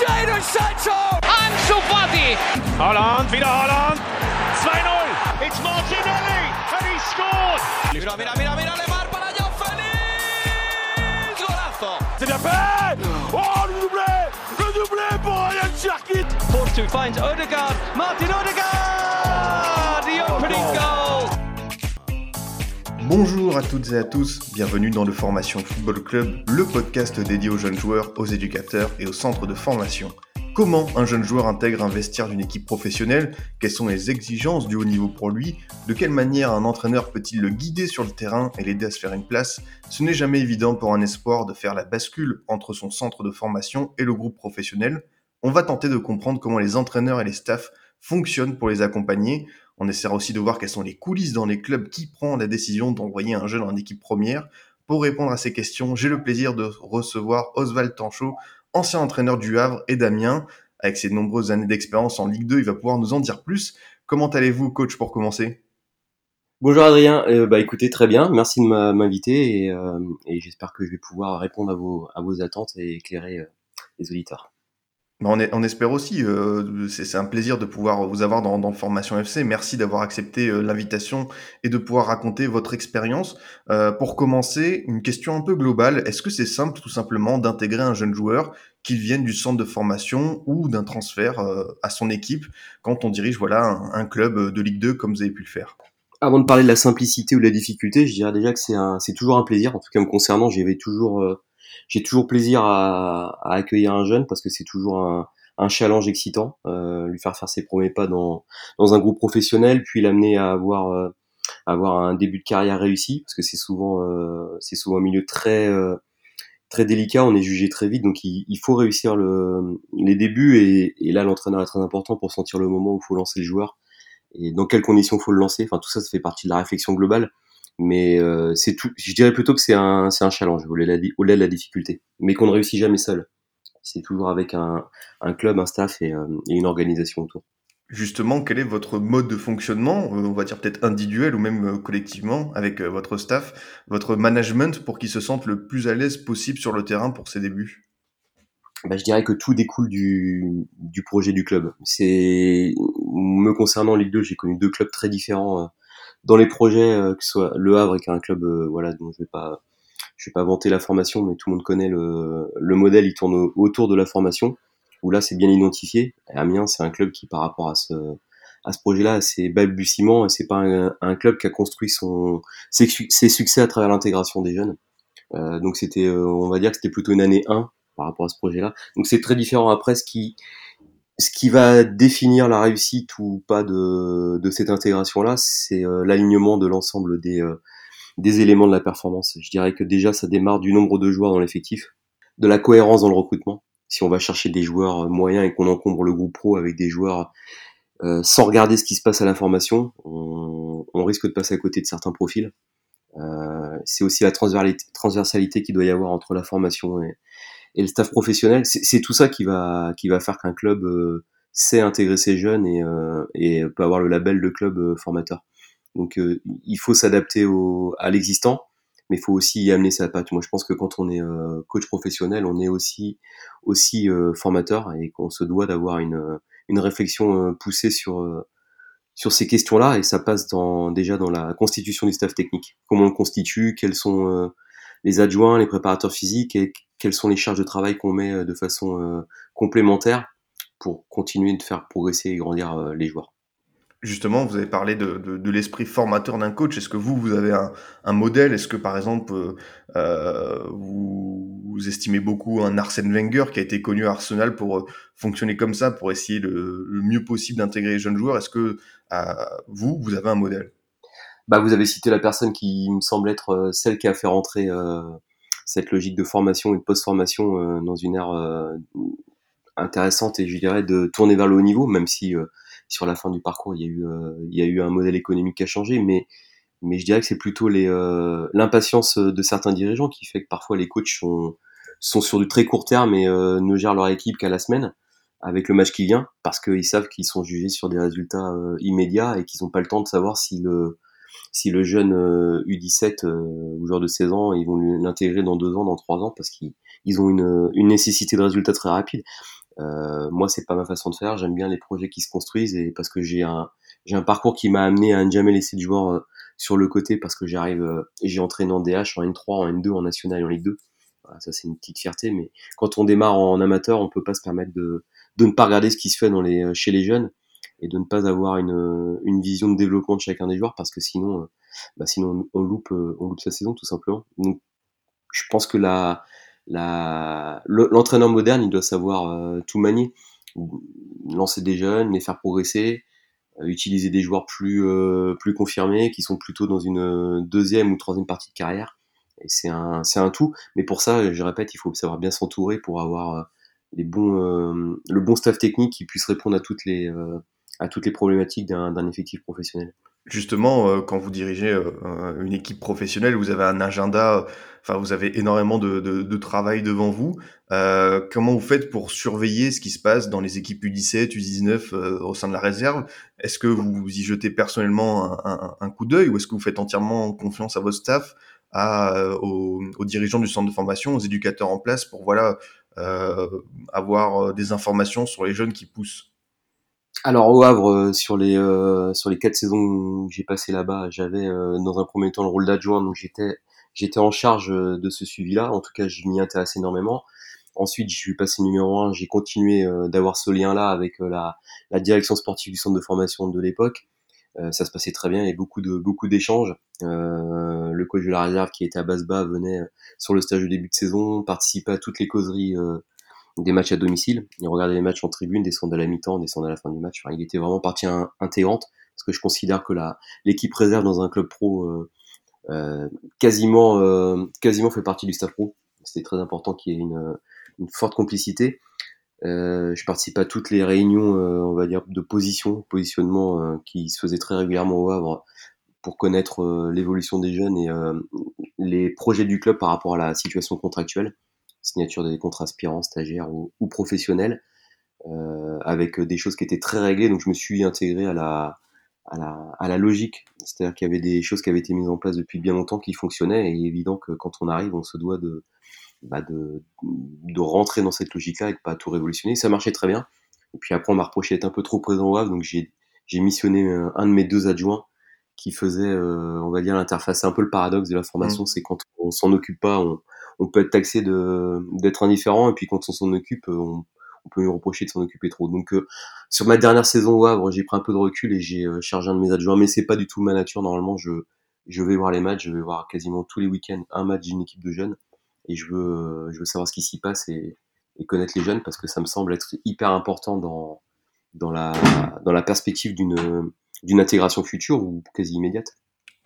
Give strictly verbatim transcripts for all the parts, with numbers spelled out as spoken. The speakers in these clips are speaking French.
Jadon Sancho! Ansu Fati! Haaland, wieder Haaland! zwei null! It's Martinelli! And he scored! Mira, mira, mira, mira, Lemar para João Félix! Golazo! C'est bien fait! Oh, le doublé! Le doublé pour Ryan Cherkit! four two finds Odegaard! Martin Odegaard! The opening goal! Bonjour à toutes et à tous, bienvenue dans le Formation Football Club, le podcast dédié aux jeunes joueurs, aux éducateurs et aux centres de formation. Comment un jeune joueur intègre un vestiaire d'une équipe professionnelle? Quelles sont les exigences du haut niveau pour lui? De quelle manière un entraîneur peut-il le guider sur le terrain et l'aider à se faire une place? Ce n'est jamais évident pour un espoir de faire la bascule entre son centre de formation et le groupe professionnel. On va tenter de comprendre comment les entraîneurs et les staffs fonctionnent pour les accompagner. On essaiera aussi de voir quelles sont les coulisses dans les clubs, qui prend la décision d'envoyer un jeune en équipe première. Pour répondre à ces questions, j'ai le plaisir de recevoir Oswald Tanchot, ancien entraîneur du Havre et d'Amiens. Avec ses nombreuses années d'expérience en Ligue deux, il va pouvoir nous en dire plus. Comment allez-vous, coach, pour commencer ? Bonjour Adrien, euh, bah écoutez, très bien, merci de m'inviter et, euh, et j'espère que je vais pouvoir répondre à vos, à vos attentes et éclairer euh, les auditeurs. On, est, on espère aussi, euh, c'est, c'est un plaisir de pouvoir vous avoir dans, dans Formation F C. Merci d'avoir accepté euh, l'invitation et de pouvoir raconter votre expérience. Euh, pour commencer, une question un peu globale, est-ce que c'est simple tout simplement d'intégrer un jeune joueur qu'il vienne du centre de formation ou d'un transfert euh, à son équipe quand on dirige voilà, un, un club de Ligue deux comme vous avez pu le faire ? Avant de parler de la simplicité ou de la difficulté, je dirais déjà que c'est, un, c'est toujours un plaisir, en tout cas me concernant, j'y vais toujours... Euh... J'ai toujours plaisir à, à accueillir un jeune parce que c'est toujours un, un challenge excitant, euh, lui faire faire ses premiers pas dans, dans un groupe professionnel, puis l'amener à avoir, euh, avoir un début de carrière réussi parce que c'est souvent, euh, c'est souvent un milieu très, euh, très délicat, on est jugé très vite, donc il, il faut réussir le, les débuts et, et là l'entraîneur est très important pour sentir le moment où il faut lancer le joueur et dans quelles conditions il faut le lancer, enfin tout ça, ça fait partie de la réflexion globale. Mais euh, c'est tout. Je dirais plutôt que c'est un, c'est un challenge au-delà de la difficulté, mais qu'on ne réussit jamais seul. C'est toujours avec un, un club, un staff et, euh, et une organisation autour. Justement, quel est votre mode de fonctionnement, on va dire peut-être individuel ou même collectivement, avec votre staff, votre management, pour qu'ils se sentent le plus à l'aise possible sur le terrain pour ses débuts? Bah, je dirais que tout découle du, du projet du club. C'est, me concernant Ligue deux, j'ai connu deux clubs très différents. Euh, Dans les projets, euh, que ce soit Le Havre, qui est un club, euh, voilà, dont je vais pas, je vais pas vanter la formation, mais tout le monde connaît le, le modèle, il tourne au, autour de la formation, où là, c'est bien identifié. Et Amiens, c'est un club qui, par rapport à ce, à ce projet-là, c'est balbutiement, et c'est pas un, un club qui a construit son, ses, ses succès à travers l'intégration des jeunes. Euh, donc c'était, euh, on va dire que c'était plutôt une année un par rapport à ce projet-là. Donc c'est très différent après ce qui, Ce qui va définir la réussite ou pas de, de cette intégration-là, c'est euh, l'alignement de l'ensemble des, euh, des éléments de la performance. Je dirais que déjà, ça démarre du nombre de joueurs dans l'effectif, de la cohérence dans le recrutement. Si on va chercher des joueurs moyens et qu'on encombre le groupe pro avec des joueurs euh, sans regarder ce qui se passe à la formation, on, on risque de passer à côté de certains profils. Euh, c'est aussi la transversalité qu'il doit y avoir entre la formation et et le staff professionnel, c'est, c'est tout ça qui va qui va faire qu'un club euh, sait intégrer ses jeunes et, euh, et peut avoir le label de club euh, formateur. Donc euh, il faut s'adapter au, à l'existant, mais il faut aussi y amener sa patte. Moi je pense que quand on est euh, coach professionnel, on est aussi aussi euh, formateur et qu'on se doit d'avoir une une réflexion euh, poussée sur euh, sur ces questions-là et ça passe dans déjà dans la constitution du staff technique. Comment on le constitue, quels sont euh, les adjoints, les préparateurs physiques et quelles sont les charges de travail qu'on met de façon euh, complémentaire pour continuer de faire progresser et grandir euh, les joueurs. Justement, vous avez parlé de, de, de l'esprit formateur d'un coach. Est-ce que vous, vous avez un, un modèle ? Est-ce que, par exemple, euh, vous, vous estimez beaucoup un Arsène Wenger qui a été connu à Arsenal pour euh, fonctionner comme ça, pour essayer le, le mieux possible d'intégrer les jeunes joueurs ? Est-ce que euh, vous, vous avez un modèle ? Bah, vous avez cité la personne qui me semble être celle qui a fait rentrer euh, cette logique de formation et de post-formation euh, dans une ère euh, intéressante et je dirais de tourner vers le haut niveau, même si euh, sur la fin du parcours il y a eu euh, il y a eu un modèle économique qui a changé, mais mais je dirais que c'est plutôt les euh, l'impatience de certains dirigeants qui fait que parfois les coachs sont sont sur du très court terme et euh, ne gèrent leur équipe qu'à la semaine avec le match qui vient parce qu'ils savent qu'ils sont jugés sur des résultats euh, immédiats et qu'ils n'ont pas le temps de savoir si le Si le jeune U dix-sept ou joueur de seize ans, ils vont l'intégrer dans deux ans, dans trois ans, parce qu'ils ils ont une, une nécessité de résultat très rapide. Euh, moi, c'est pas ma façon de faire. J'aime bien les projets qui se construisent et parce que j'ai un j'ai un parcours qui m'a amené à ne jamais laisser du bord euh, sur le côté parce que j'arrive euh, j'ai entraîné en D H, en N trois, en N deux, en national, et en Ligue deux. Voilà, ça c'est une petite fierté. Mais quand on démarre en amateur, on peut pas se permettre de de ne pas regarder ce qui se fait dans les chez les jeunes et de ne pas avoir une une vision de développement de chacun des joueurs parce que sinon euh, bah sinon on, on loupe euh, on loupe sa saison tout simplement. Donc je pense que la La, le, l'entraîneur moderne, il doit savoir euh, tout manier, lancer des jeunes, les faire progresser, euh, utiliser des joueurs plus euh, plus confirmés, qui sont plutôt dans une deuxième ou troisième partie de carrière. Et c'est un c'est un tout. Mais pour ça, je répète, il faut savoir bien s'entourer pour avoir euh, les bons euh, le bon staff technique qui puisse répondre à toutes les euh, à toutes les problématiques d'un d'un effectif professionnel. Justement, euh, quand vous dirigez euh, une équipe professionnelle, vous avez un agenda, enfin euh, vous avez énormément de, de, de travail devant vous. Euh, comment vous faites pour surveiller ce qui se passe dans les équipes U dix-sept, U dix-neuf euh, au sein de la réserve? Est-ce que vous y jetez personnellement un, un, un coup d'œil ou est-ce que vous faites entièrement confiance à votre staff, à, euh, aux, aux dirigeants du centre de formation, aux éducateurs en place pour voilà euh, avoir des informations sur les jeunes qui poussent? Alors au Havre, euh, sur les euh, sur les quatre saisons que j'ai passées là-bas, j'avais euh, dans un premier temps le rôle d'adjoint, donc j'étais j'étais en charge euh, de ce suivi-là. En tout cas, je m'y intéressais énormément. Ensuite, je suis passé numéro un. J'ai continué euh, d'avoir ce lien-là avec euh, la la direction sportive du centre de formation de l'époque. Euh, ça se passait très bien. Il y avait beaucoup de beaucoup d'échanges. Euh, le coach de la réserve qui était à Basse-Bas venait euh, sur le stage de début de saison, participait à toutes les causeries. Euh, des matchs à domicile, il regardait les matchs en tribune, descendait à la mi-temps, descendait à la fin du match. Enfin, il était vraiment partie un, intégrante parce que je considère que la l'équipe réserve dans un club pro euh, euh, quasiment euh, quasiment fait partie du staff pro. C'était très important qu'il y ait une, une forte complicité. Euh, je participe à toutes les réunions, euh, on va dire, de position, positionnement euh, qui se faisaient très régulièrement au Havre pour connaître euh, l'évolution des jeunes et euh, les projets du club par rapport à la situation contractuelle. Signature des contrats aspirants, stagiaires ou, ou professionnels, euh, avec des choses qui étaient très réglées. Donc je me suis intégré à la, à la, à la logique, c'est-à-dire qu'il y avait des choses qui avaient été mises en place depuis bien longtemps, qui fonctionnaient, et il est évident que quand on arrive, on se doit de, bah de, de rentrer dans cette logique-là et de pas tout révolutionner. Ça marchait très bien. Et puis après, on m'a reproché d'être un peu trop présent au Havre, donc j'ai, j'ai missionné un, un de mes deux adjoints qui faisait, euh, on va dire, l'interface. C'est un peu le paradoxe de la formation, mmh. C'est quand on, on s'en occupe pas, on on peut être taxé de d'être indifférent, et puis quand on s'en occupe, on, on peut lui reprocher de s'en occuper trop. Donc euh, sur ma dernière saison au Havre, j'ai pris un peu de recul et j'ai euh, chargé un de mes adjoints, mais c'est pas du tout ma nature. Normalement, je je vais voir les matchs, je vais voir quasiment tous les week-ends un match d'une équipe de jeunes, et je veux euh, je veux savoir ce qui s'y passe et, et connaître les jeunes, parce que ça me semble être hyper important dans dans la dans la perspective d'une d'une intégration future ou quasi immédiate.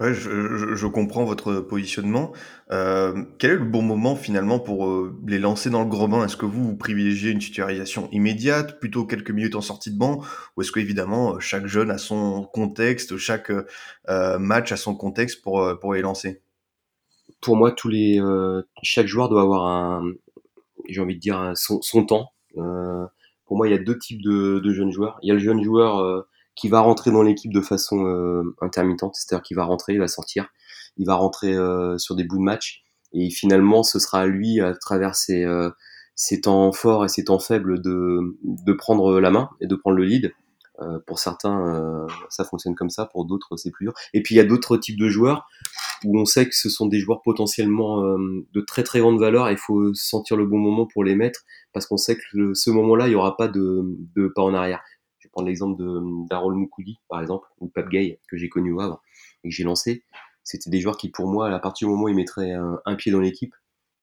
Ouais, je, je, je comprends votre positionnement. Euh, quel est le bon moment finalement pour euh, les lancer dans le gros bain? Est-ce que vous, vous privilégiez une titularisation immédiate, plutôt quelques minutes en sortie de banc, ou est-ce que évidemment chaque jeune a son contexte, chaque euh, match a son contexte pour pour les lancer? Pour moi, tous les euh, chaque joueur doit avoir un, j'ai envie de dire un, son, son temps. Euh, pour moi, il y a deux types de, de jeunes joueurs. Il y a le jeune joueur euh, qui va rentrer dans l'équipe de façon euh, intermittente, c'est-à-dire qu'il va rentrer, il va sortir, il va rentrer euh, sur des bouts de match, et finalement, ce sera à lui, à travers ses, euh, ses temps forts et ses temps faibles, de, de prendre la main et de prendre le lead. Euh, pour certains, euh, ça fonctionne comme ça, pour d'autres, c'est plus dur. Et puis, il y a d'autres types de joueurs où on sait que ce sont des joueurs potentiellement euh, de très très grande valeur, et il faut sentir le bon moment pour les mettre, parce qu'on sait que le, ce moment-là, il n'y aura pas de, de pas en arrière. Prendre l'exemple de d'Harold Moukoudi par exemple, ou Pape Gueye, que j'ai connu au Havre et que j'ai lancé. C'était des joueurs qui, pour moi, à partir du moment où ils mettraient un, un pied dans l'équipe,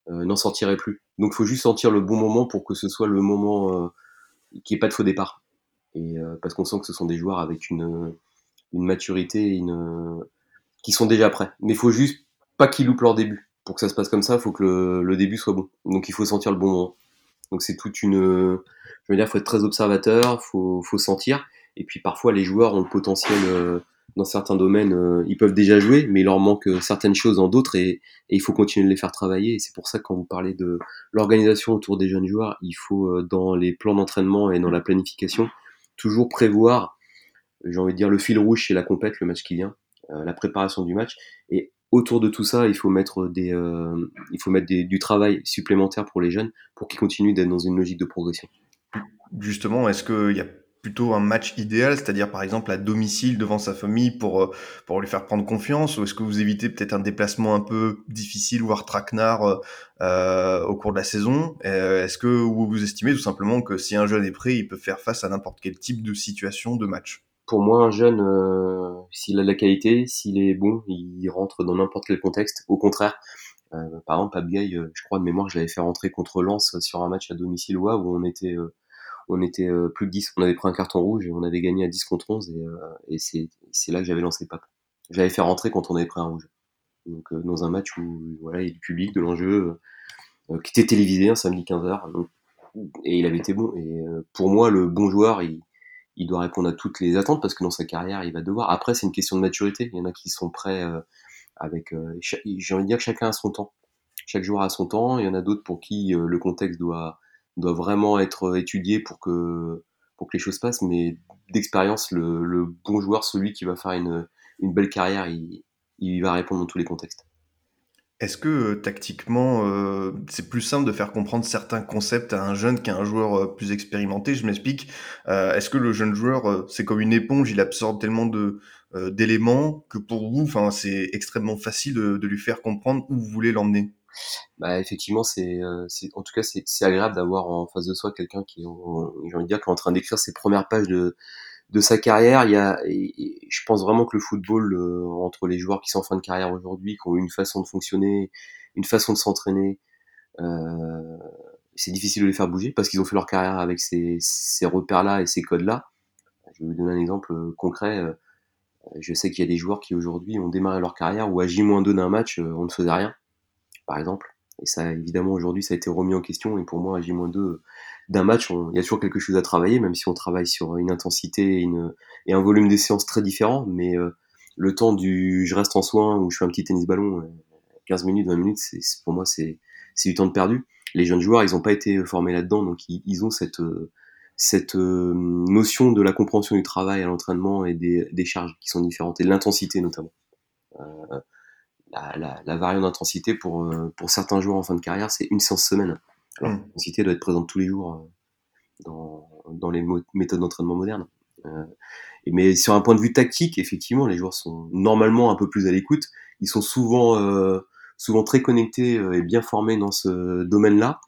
euh, n'en sortiraient plus. Donc il faut juste sentir le bon moment pour que ce soit le moment euh, qu'il n'y ait pas de faux départ, et euh, parce qu'on sent que ce sont des joueurs avec une une maturité, une euh, qui sont déjà prêts, mais il faut juste pas qu'ils loupent leur début. Pour que ça se passe comme ça, il faut que le, le début soit bon, donc il faut sentir le bon moment. Donc c'est toute une, je veux dire, faut être très observateur, faut faut sentir. Et puis parfois les joueurs ont le potentiel euh, dans certains domaines, euh, ils peuvent déjà jouer, mais il leur manque certaines choses dans d'autres, et, et il faut continuer de les faire travailler. Et c'est pour ça que quand vous parlez de l'organisation autour des jeunes joueurs, il faut euh, dans les plans d'entraînement et dans la planification toujours prévoir, j'ai envie de dire, le fil rouge chez la compète, le match qui vient, euh, la préparation du match. Et autour de tout ça, il faut mettre des, euh, il faut mettre des, du travail supplémentaire pour les jeunes, pour qu'ils continuent d'être dans une logique de progression. Justement, est-ce qu'il y a plutôt un match idéal, c'est-à-dire par exemple à domicile devant sa famille pour, euh, pour lui faire prendre confiance, ou est-ce que vous évitez peut-être un déplacement un peu difficile, voire traquenard euh, euh, au cours de la saison? Euh, Est-ce que vous vous estimez tout simplement que si un jeune est prêt, il peut faire face à n'importe quel type de situation, de match? Pour moi, un jeune, euh, s'il a de la qualité, s'il est bon, il rentre dans n'importe quel contexte. Au contraire, euh, par exemple, Abgaï, euh, je crois de mémoire, je l'avais fait rentrer contre Lens euh, sur un match à domicile ou à, où on était, euh, on était euh, plus de dix, on avait pris un carton rouge et on avait gagné à dix contre onze. Et, euh, et c'est, c'est là que j'avais lancé le pape. Je l'avais fait rentrer quand on avait pris un rouge. Donc, euh, dans un match où voilà, il y a du public, de l'enjeu, euh, qui était télévisé un samedi quinze heures. Donc, et il avait été bon. Et euh, pour moi, le bon joueur, il. il doit répondre à toutes les attentes parce que dans sa carrière, il va devoir. Après, c'est une question de maturité. Il y en a qui sont prêts euh, avec... Euh, cha- j'ai envie de dire que chacun a son temps. Chaque joueur a son temps. Il y en a d'autres pour qui euh, le contexte doit, doit vraiment être étudié pour que, pour que les choses passent. Mais d'expérience, le, le bon joueur, celui qui va faire une, une belle carrière, il, il va répondre dans tous les contextes. Est-ce que euh, tactiquement, euh, c'est plus simple de faire comprendre certains concepts à un jeune qu'à un joueur euh, plus expérimenté? Je m'explique. Euh, est-ce que le jeune joueur, euh, c'est comme une éponge, il absorbe tellement de euh, d'éléments que pour vous, enfin, c'est extrêmement facile de, de lui faire comprendre où vous voulez l'emmener? Bah effectivement, c'est, euh, c'est en tout cas c'est, c'est agréable d'avoir en face de soi quelqu'un qui, est en- j'ai envie de dire, qui est en train d'écrire ses premières pages de de sa carrière. Il y a, et- et je pense vraiment que le football, euh, entre les joueurs qui sont en fin de carrière aujourd'hui, qui ont une façon de fonctionner, une façon de s'entraîner, euh, c'est difficile de les faire bouger parce qu'ils ont fait leur carrière avec ces, ces repères-là et ces codes-là. Je vais vous donner un exemple euh, concret. Euh, Je sais qu'il y a des joueurs qui aujourd'hui ont démarré leur carrière où à J moins deux d'un match, euh, on ne faisait rien, par exemple. Et ça, évidemment, aujourd'hui, ça a été remis en question. Et pour moi, à J moins deux d'un match, on- il y a toujours quelque chose à travailler, même si on travaille sur une intensité et, une- et un volume des séances très différents. Mais euh, le temps du je reste en soin ou je fais un petit tennis-ballon, euh, quinze minutes, vingt minutes, c'est, c'est- pour moi, c'est, c'est du temps de perdu. Les jeunes joueurs, ils n'ont pas été formés là-dedans, donc ils, ils ont cette, euh, cette euh, notion de la compréhension du travail à l'entraînement et des, des charges qui sont différentes, et de l'intensité notamment. Euh, la, la, la variante d'intensité pour, euh, pour certains joueurs en fin de carrière, c'est une séance semaine. Alors que Hmm. l'intensité doit être présente tous les jours euh, dans, dans les mo- méthodes d'entraînement modernes. Euh, et- mais sur un point de vue tactique, effectivement, les joueurs sont normalement un peu plus à l'écoute. Ils sont souvent, euh, souvent très connectés euh, et bien formés dans ce domaine-là.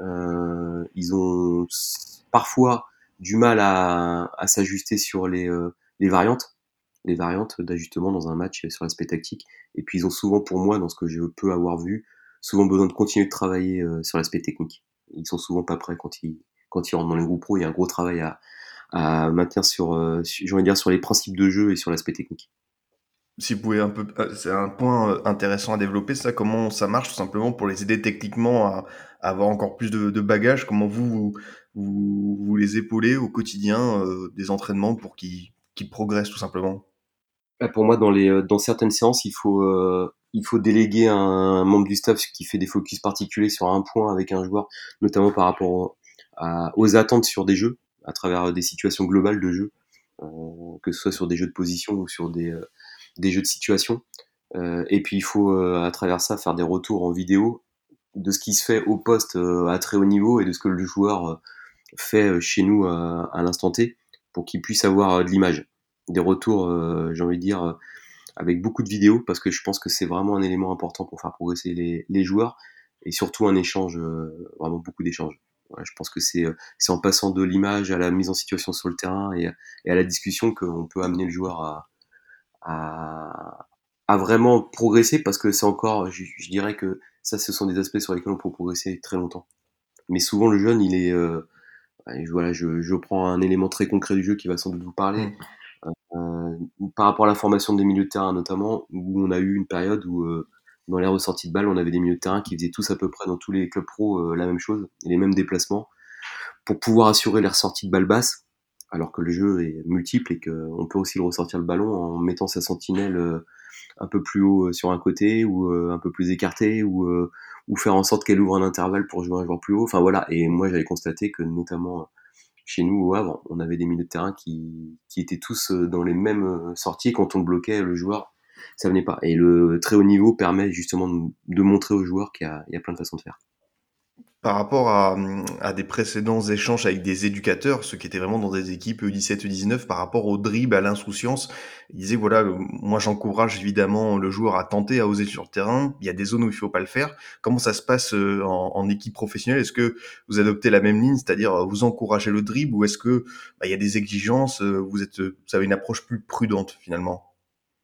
Euh, ils ont s- parfois du mal à, à s'ajuster sur les, euh, les variantes, les variantes d'ajustement dans un match euh, sur l'aspect tactique. Et puis ils ont souvent, pour moi, dans ce que je peux avoir vu, souvent besoin de continuer de travailler euh, sur l'aspect technique. Ils sont souvent pas prêts quand ils, quand ils rentrent dans les groupes pro. Il y a un gros travail à, à maintenir sur, euh, su- j'ai envie de dire, sur les principes de jeu et sur l'aspect technique. Si vous pouvez un peu, euh, c'est un point euh, intéressant à développer, ça, comment ça marche tout simplement pour les aider techniquement à, à avoir encore plus de, de bagages, comment vous, vous, vous les épaulez au quotidien euh, des entraînements pour qu'ils qu'ils progressent tout simplement? Bah, pour moi, dans, les, euh, dans certaines séances, il faut, euh, il faut déléguer un, un membre du staff qui fait des focus particuliers sur un point avec un joueur, notamment par rapport au- à- aux attentes sur des jeux, à travers euh, des situations globales de jeu, euh, que ce soit sur des jeux de position ou sur des, euh, des jeux de situation. Euh, et puis, il faut, euh, à travers ça, faire des retours en vidéo de ce qui se fait au poste euh, à très haut niveau et de ce que le joueur euh, fait euh, chez nous à, à l'instant T pour qu'ils puissent avoir euh, de l'image, des retours, euh, j'ai envie de dire, euh, avec beaucoup de vidéos parce que je pense que c'est vraiment un élément important pour faire progresser les, les joueurs et surtout un échange, euh, vraiment beaucoup d'échanges. Voilà, je pense que c'est euh, c'est en passant de l'image à la mise en situation sur le terrain et, et à la discussion qu'on peut amener le joueur à, à, à vraiment progresser parce que c'est encore, je, je dirais que ça, ce sont des aspects sur lesquels on peut progresser très longtemps. Mais souvent, le jeune, il est... euh, Allez, je- voilà, je, je prends un élément très concret du jeu qui va sans doute vous parler. Hmm. Euh, par rapport à la formation des milieux de terrain notamment, où on a eu une période où euh, dans les ressorties de balles, on avait des milieux de terrain qui faisaient tous à peu près dans tous les clubs pro euh, la même chose, et les mêmes déplacements, pour pouvoir assurer les ressorties de balles basses, alors que le jeu est multiple et qu'on peut aussi le ressortir le ballon en mettant sa sentinelle euh, un peu plus haut euh, sur un côté ou euh, un peu plus écarté ou, euh, ou faire en sorte qu'elle ouvre un intervalle pour jouer un joueur plus haut. Enfin voilà, et moi j'avais constaté que notamment chez nous au Havre, on avait des milieux de terrain qui, qui étaient tous euh, dans les mêmes euh, sorties. Quand on bloquait le joueur, ça venait pas. Et le très haut niveau permet justement de, de montrer aux joueurs qu'il y a, il y a plein de façons de faire. par rapport à, hum, à des précédents échanges avec des éducateurs, ceux qui étaient vraiment dans des équipes E dix-sept, E dix-neuf, par rapport au dribble, à l'insouciance, il disait voilà, le- moi j'encourage évidemment le joueur à tenter, à oser sur le terrain. Il y a des zones où il faut pas le faire. Comment ça se passe euh, en, en équipe professionnelle? Est-ce que vous adoptez la même ligne, c'est-à-dire euh, vous encouragez le dribble, ou est-ce que bah, il y a des exigences, euh, vous êtes, euh, vous avez une approche plus prudente finalement?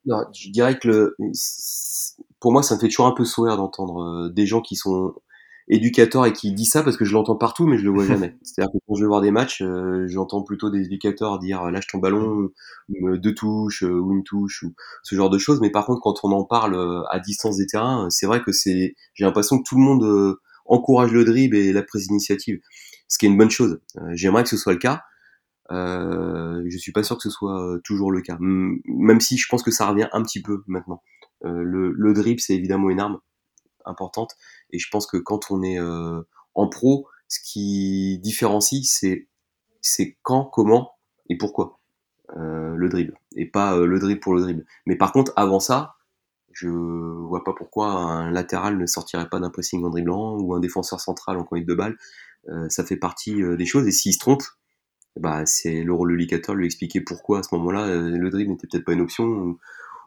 Non, je dirais que le, c'est- pour moi, ça me fait toujours un peu sourire d'entendre euh, des gens qui sont éducateurs et qui disent ça parce que je l'entends partout, mais je le vois jamais. C'est-à-dire que quand je vais voir des matchs, euh, j'entends plutôt des éducateurs dire euh, lâche ton ballon, ou, euh, deux touches, euh, ou une touche, ou ce genre de choses. Mais par contre, quand on en parle euh, à distance des terrains, euh, c'est vrai que c'est, j'ai l'impression que tout le monde euh, encourage le dribble et la prise d'initiative, ce qui est une bonne chose. Euh, J'aimerais que ce soit le cas. Euh, je suis pas sûr que ce soit euh, toujours le cas. M- Même si je pense que ça revient un petit peu maintenant. Euh, le, le drip, c'est évidemment une arme importante. Et je pense que quand on est euh, en pro, ce qui différencie, c'est c'est quand, comment et pourquoi euh, le dribble. Et pas euh, le dribble pour le dribble. Mais par contre, avant ça, je vois pas pourquoi un latéral ne sortirait pas d'un pressing en dribblant ou un défenseur central en conduite de balle. Euh, ça fait partie euh, des choses. Et s'il se trompe, bah, c'est le rôle de l'éducateur lui expliquer pourquoi à ce moment-là euh, le dribble n'était peut-être pas une option ou,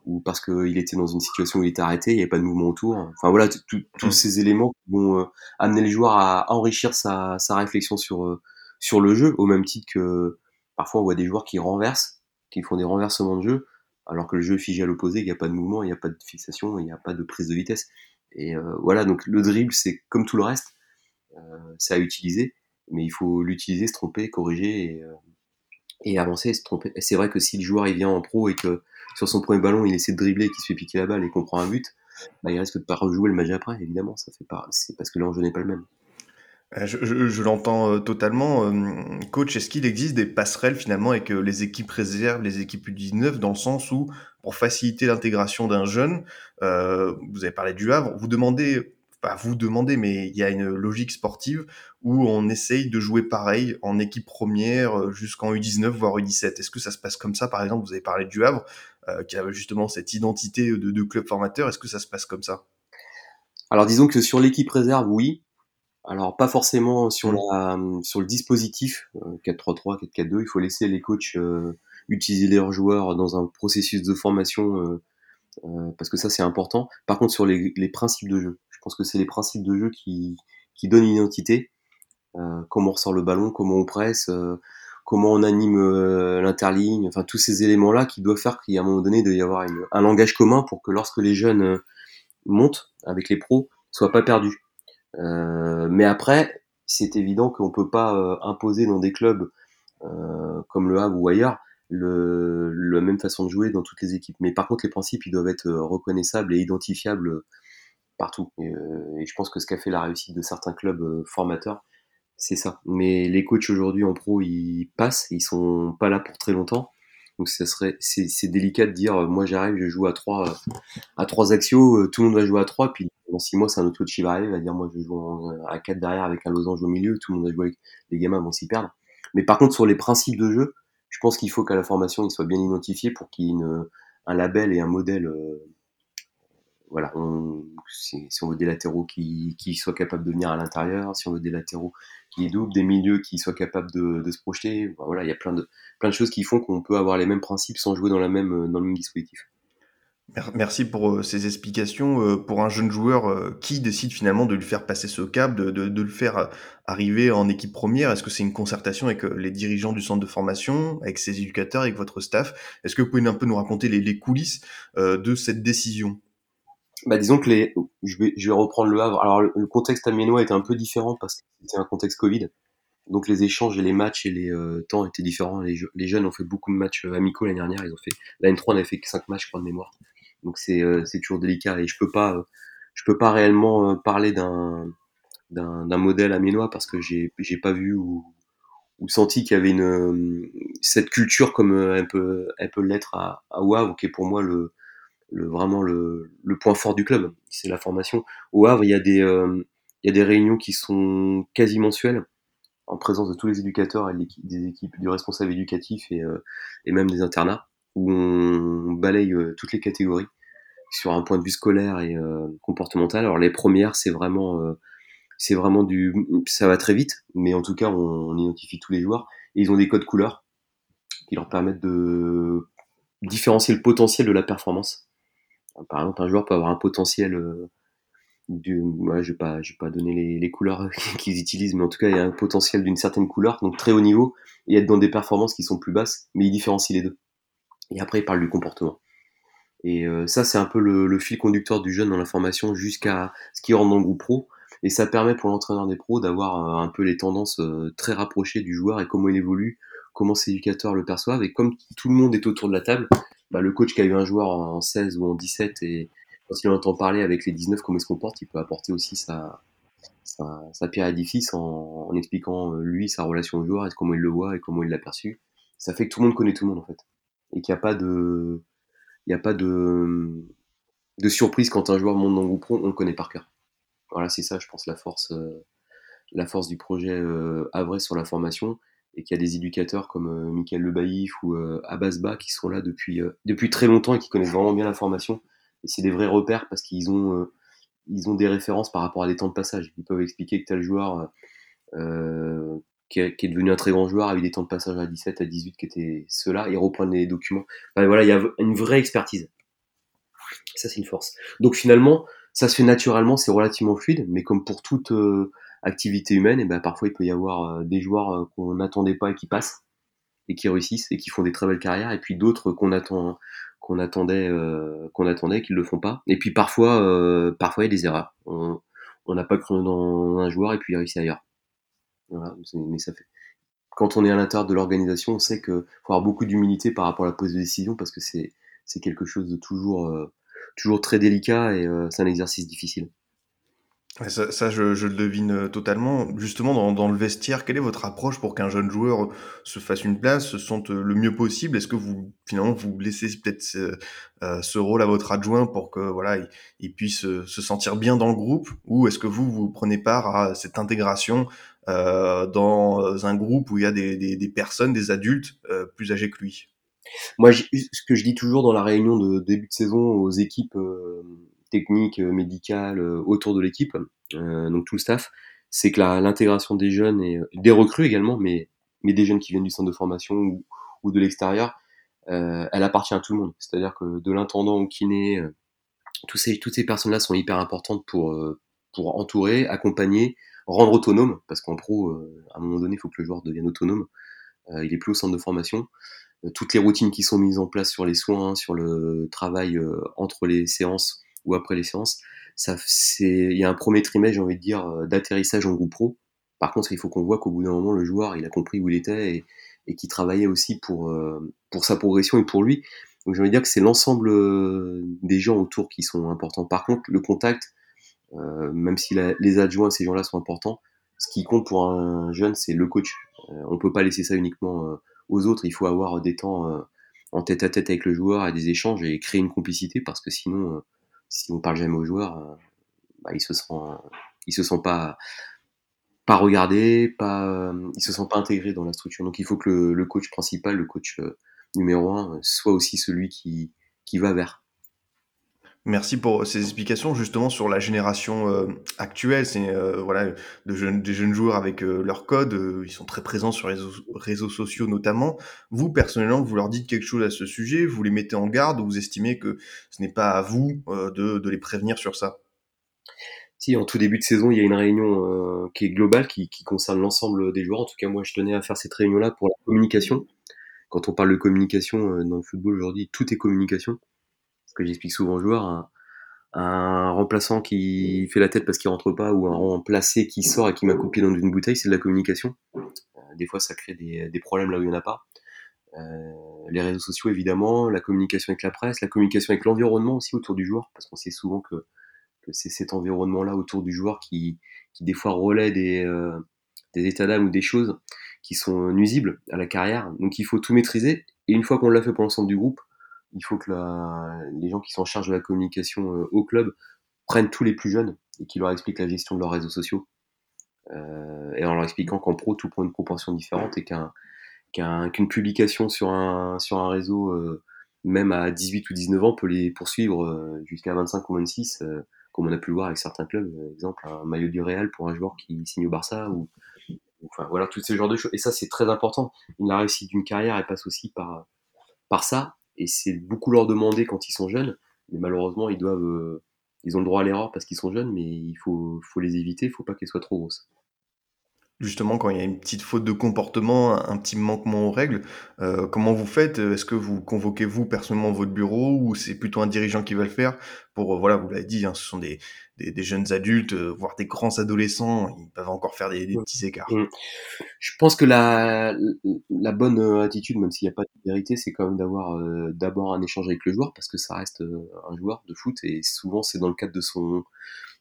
ou parce qu'il était dans une situation où il était arrêté, il n'y avait pas de mouvement autour. Enfin voilà, tout- tout- tous ces éléments qui vont euh, amener le joueur à enrichir sa, sa réflexion sur, euh, sur le jeu, au même titre que parfois on voit des joueurs qui renversent, qui font des renversements de jeu, alors que le jeu est figé à l'opposé, il n'y a pas de mouvement, il n'y a pas de fixation, il n'y a pas de prise de vitesse. Et euh, voilà, donc le dribble, c'est comme tout le reste, euh, c'est à utiliser, mais il faut l'utiliser, se tromper, corriger et, euh, et avancer et se tromper. Et c'est vrai que si le joueur il vient en pro et que sur son premier ballon il essaie de dribbler et qu'il se fait piquer la balle et qu'on prend un but, bah, il risque de pas rejouer le match après, évidemment. Ça fait pas, c'est parce que l'enjeu n'est pas le même. Euh, Je, je- je l'entends euh, totalement. Euh, Coach, est-ce qu'il existe des passerelles finalement avec euh, les équipes réserves, les équipes U dix-neuf, dans le sens où, pour faciliter l'intégration d'un jeune, euh, vous avez parlé du Havre, vous demandez, pas vous demandez, mais il y a une logique sportive où on essaye de jouer pareil en équipe première euh, jusqu'en U dix-neuf, voire U dix-sept. Est-ce que ça se passe comme ça? Par exemple, vous avez parlé du Havre, euh, qui a justement cette identité de, de club formateur. Est-ce que ça se passe comme ça? Alors disons que sur l'équipe réserve, oui. Alors pas forcément sur Hmm. la, sur le dispositif euh, quatre trois-trois, quatre quatre-deux. Il faut laisser les coachs euh, utiliser leurs joueurs dans un processus de formation euh, euh, parce que ça c'est important. Par contre sur les, les principes de jeu, je pense que c'est les principes de jeu qui, qui donnent une identité. Euh, comment on ressort le ballon, comment on presse, euh, comment on anime euh, l'interligne, enfin tous ces éléments-là qui doivent faire qu'à un moment donné, il doit y avoir une- un langage commun pour que lorsque les jeunes euh, montent avec les pros, soient pas perdus. Euh, mais après, c'est évident qu'on peut pas euh, imposer dans des clubs euh, comme le Havre ou ailleurs le, la même façon de jouer dans toutes les équipes. Mais par contre, les principes, ils doivent être euh, reconnaissables et identifiables partout. Et, euh, et je pense que ce qu'a fait la réussite de certains clubs euh, formateurs, c'est ça. Mais les coachs aujourd'hui en pro, ils passent, ils sont pas là pour très longtemps. Donc ça serait, c'est c'est délicat de dire, euh, moi j'arrive, je joue à trois, euh, à trois axiaux, euh, tout le monde va jouer à trois, puis dans six mois c'est un autre coach qui va arriver, il va dire, moi je joue en, euh, à quatre derrière avec un losange au milieu, tout le monde va jouer avec les gamins, vont s'y perdre. Mais par contre sur les principes de jeu, je pense qu'il faut qu'à la formation ils soient bien identifiés pour qu'il y ait une- un label et un modèle. euh, voilà, on- si, si on veut des latéraux qui, qui soient capables de venir à l'intérieur, si on veut des latéraux qui doublent, des milieux qui soient capables de, de se projeter, enfin, voilà, il y a plein de, plein de choses qui font qu'on peut avoir les mêmes principes sans jouer dans, la même, dans le même dispositif. Mer- Merci pour euh, ces explications. Euh, pour un jeune joueur, euh, qui décide finalement de lui faire passer ce cap, de, de- de le faire euh, arriver en équipe première? Est-ce que c'est une concertation avec euh, les dirigeants du centre de formation, avec ses éducateurs, avec votre staff? Est-ce que vous pouvez un peu nous raconter les, les coulisses euh, de cette décision? Bah, disons que les, je, vais, je vais reprendre le Havre. Alors, le, le contexte amiénois était un peu différent parce que c'était un contexte Covid. Donc, les échanges et les matchs et les euh, temps étaient différents. Les, jeux- les jeunes ont fait beaucoup de matchs euh, amicaux l'année dernière. Ils ont fait, la N trois n'avait fait que cinq matchs, je crois, de mémoire. Donc, c'est euh, c'est toujours délicat et je peux pas, euh, je peux pas réellement euh, parler d'un d'un d'un modèle amiénois parce que j'ai j'ai pas vu ou, ou senti qu'il y avait une euh, cette culture comme euh, elle peut elle peut l'être à à Wavre, qui est pour moi le le, vraiment le, le point fort du club, c'est la formation. Au Havre, il y, a des, euh, il y a des réunions qui sont quasi mensuelles, en présence de tous les éducateurs et de l'équipe- des équipes, du responsable éducatif et, euh, et même des internats, où on balaye euh, toutes les catégories sur un point de vue scolaire et euh, comportemental. Alors les premières, c'est vraiment euh, c'est vraiment du, ça va très vite, mais en tout cas, on, on identifie tous les joueurs. Et ils ont des codes couleurs qui leur permettent de différencier le potentiel de la performance. Par exemple, un joueur peut avoir un potentiel euh, du, ouais, je vais pas, je vais pas donner les, les couleurs qu'ils utilisent, mais en tout cas, il y a un potentiel d'une certaine couleur, donc très haut niveau, et être dans des performances qui sont plus basses, mais ils différencient les deux. Et après, ils parlent du comportement. Et euh, ça, c'est un peu le, le fil conducteur du jeune dans la formation jusqu'à ce qu'il rentre dans le groupe pro. Et ça permet pour l'entraîneur des pros d'avoir euh, un peu les tendances euh, très rapprochées du joueur et comment il évolue, comment ses éducateurs le perçoivent. Et comme tout le monde est autour de la table, bah, le coach qui a eu un joueur en seize ou en dix-sept, et quand il entend parler avec les dix-neuf comment il se comporte, il peut apporter aussi sa, sa, sa pierre à l'édifice en, en expliquant euh, lui, sa relation au joueur, et comment il le voit et comment il l'a perçu. Ça fait que tout le monde connaît tout le monde, en fait. Et qu'il n'y a pas de... Il n'y a pas de, de surprise quand un joueur monte dans le groupe pro, on le connaît par cœur. Voilà, c'est ça, je pense, la force, euh, la force du projet euh, Havre sur la formation, et qu'il y a des éducateurs comme euh, Michael Lebaïf ou euh, Abbasba qui sont là depuis, euh, depuis très longtemps et qui connaissent vraiment bien la formation. Et c'est des vrais repères parce qu'ils ont, euh, ils ont des références par rapport à des temps de passage. Ils peuvent expliquer que tel joueur euh, qui est devenu un très grand joueur, a eu des temps de passage à dix-sept, à dix-huit, qui étaient ceux-là, et reprendre les documents. Enfin, voilà, il y a une vraie expertise. Ça, c'est une force. Donc finalement, ça se fait naturellement, c'est relativement fluide, mais comme pour toute euh, activité humaine, et ben, parfois il peut y avoir euh, des joueurs euh, qu'on n'attendait pas et qui passent, et qui réussissent, et qui font des très belles carrières, et puis d'autres qu'on attend, qu'on attendait, euh, qu'on attendait et qui ne le font pas. Et puis parfois, euh, parfois il y a des erreurs. On n'a pas cru dans un joueur, et puis il réussit ailleurs. Voilà, mais ça fait. Quand on est à l'intérieur de l'organisation, on sait qu'il faut avoir beaucoup d'humilité par rapport à la prise de décision parce que c'est, c'est quelque chose de toujours, euh, toujours très délicat et euh, c'est un exercice difficile. Ça, ça je, je le devine totalement. Justement, dans, dans le vestiaire, quelle est votre approche pour qu'un jeune joueur se fasse une place, se sente le mieux possible? Est-ce que vous, finalement, vous laissez peut-être ce, euh, ce rôle à votre adjoint pour que, voilà, il, il puisse se sentir bien dans le groupe? Ou est-ce que vous, vous prenez part à cette intégration euh, dans un groupe où il y a des, des, des personnes, des adultes euh, plus âgés que lui? Moi, je, ce que je dis toujours dans la réunion de début de saison aux équipes... Euh... technique, médicale, autour de l'équipe, euh, donc tout le staff, c'est que la, l'intégration des jeunes et des recrues également, mais, mais des jeunes qui viennent du centre de formation ou, ou de l'extérieur, euh, elle appartient à tout le monde. C'est-à-dire que de l'intendant au kiné, euh, tous ces, toutes ces personnes-là sont hyper importantes pour, euh, pour entourer, accompagner, rendre autonome, parce qu'en pro, euh, à un moment donné, il faut que le joueur devienne autonome. Euh, il est plus au centre de formation. Euh, toutes les routines qui sont mises en place sur les soins, sur le travail euh, entre les séances, ou après les séances, ça, c'est, il y a un premier trimestre, j'ai envie de dire, d'atterrissage en groupe pro. Par contre, il faut qu'on voit qu'au bout d'un moment, le joueur, il a compris où il était et, et qu'il travaillait aussi pour, pour sa progression et pour lui. Donc, j'ai envie de dire que c'est l'ensemble des gens autour qui sont importants. Par contre, le contact, euh, même si la, les adjoints, ces gens-là sont importants, ce qui compte pour un jeune, c'est le coach. Euh, on peut pas laisser ça uniquement euh, aux autres. Il faut avoir des temps euh, en tête-à-tête avec le joueur et des échanges et créer une complicité parce que sinon... Euh, si on parle jamais aux joueurs, bah, ils se sentent, ils se sentent pas, pas regardés, pas, ils se sentent pas intégrés dans la structure. Donc il faut que le, le coach principal, le coach numéro un, soit aussi celui qui, qui va vers. Merci pour ces explications justement sur la génération euh, actuelle. C'est euh, voilà de jeunes, des jeunes joueurs avec euh, leur code. Euh, ils sont très présents sur les réseaux, réseaux sociaux notamment. Vous personnellement, vous leur dites quelque chose à ce sujet, vous les mettez en garde, ou vous estimez que ce n'est pas à vous euh, de, de les prévenir sur ça? Si, en tout début de saison, il y a une réunion euh, qui est globale, qui, qui concerne l'ensemble des joueurs. En tout cas, moi, je tenais à faire cette réunion-là pour la communication. Quand on parle de communication euh, dans le football aujourd'hui, tout est communication. Que j'explique souvent aux joueurs, un, un remplaçant qui fait la tête parce qu'il rentre pas, ou un remplacé qui sort et qui m'a coupé dans une bouteille, c'est de la communication. Euh, des fois, ça crée des, des problèmes là où il n'y en a pas. Euh, les réseaux sociaux, évidemment, la communication avec la presse, la communication avec l'environnement aussi autour du joueur, parce qu'on sait souvent que, que c'est cet environnement-là autour du joueur qui, qui des fois, relaie des, euh, des états d'âme ou des choses qui sont nuisibles à la carrière. Donc, il faut tout maîtriser. Et une fois qu'on l'a fait pour l'ensemble du groupe, il faut que la, les gens qui sont en charge de la communication euh, au club prennent tous les plus jeunes et qu'ils leur expliquent la gestion de leurs réseaux sociaux. Euh, et en leur expliquant qu'en pro, tout prend une proportion différente et qu'un, qu'un, qu'une publication sur un, sur un réseau, euh, même à dix-huit ou dix-neuf ans, peut les poursuivre euh, jusqu'à vingt-cinq ou vingt-six, euh, comme on a pu le voir avec certains clubs, par exemple un maillot du Real pour un joueur qui signe au Barça, ou, ou enfin voilà, tout ce genre de choses. Et ça, c'est très important. La réussite d'une carrière, elle passe aussi par, par ça, et c'est beaucoup leur demander quand ils sont jeunes, mais malheureusement, ils doivent, euh, ils ont le droit à l'erreur parce qu'ils sont jeunes, mais il faut, faut les éviter, il faut pas qu'elles soient trop grosses. Justement, quand il y a une petite faute de comportement, un petit manquement aux règles, euh, comment vous faites? Est-ce que vous convoquez vous personnellement votre bureau, ou c'est plutôt un dirigeant qui va le faire pour, euh, voilà, vous l'avez dit, hein, ce sont des, des, des jeunes adultes, euh, voire des grands adolescents, ils peuvent encore faire des, des petits écarts. Je pense que la, la bonne attitude, même s'il n'y a pas de vérité, c'est quand même d'avoir euh, d'abord un échange avec le joueur, parce que ça reste euh, un joueur de foot, et souvent c'est dans le cadre de son,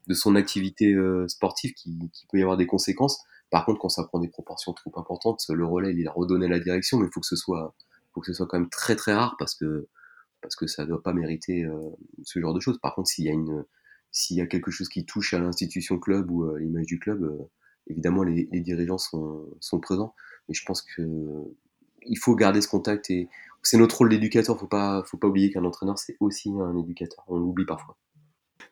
de son activité euh, sportive qu'il qui peut y avoir des conséquences. Par contre, quand ça prend des proportions trop importantes, le relais, il est redonné à la direction, mais il faut que ce soit, faut que ce soit quand même très très rare, parce que parce que ça ne doit pas mériter euh, ce genre de choses. Par contre, s'il y a une, s'il y a quelque chose qui touche à l'institution club ou à l'image du club, euh, évidemment les, les dirigeants sont sont présents. Mais je pense que euh, il faut garder ce contact, et c'est notre rôle d'éducateur. Faut pas, faut pas oublier qu'un entraîneur c'est aussi un éducateur. On l'oublie parfois.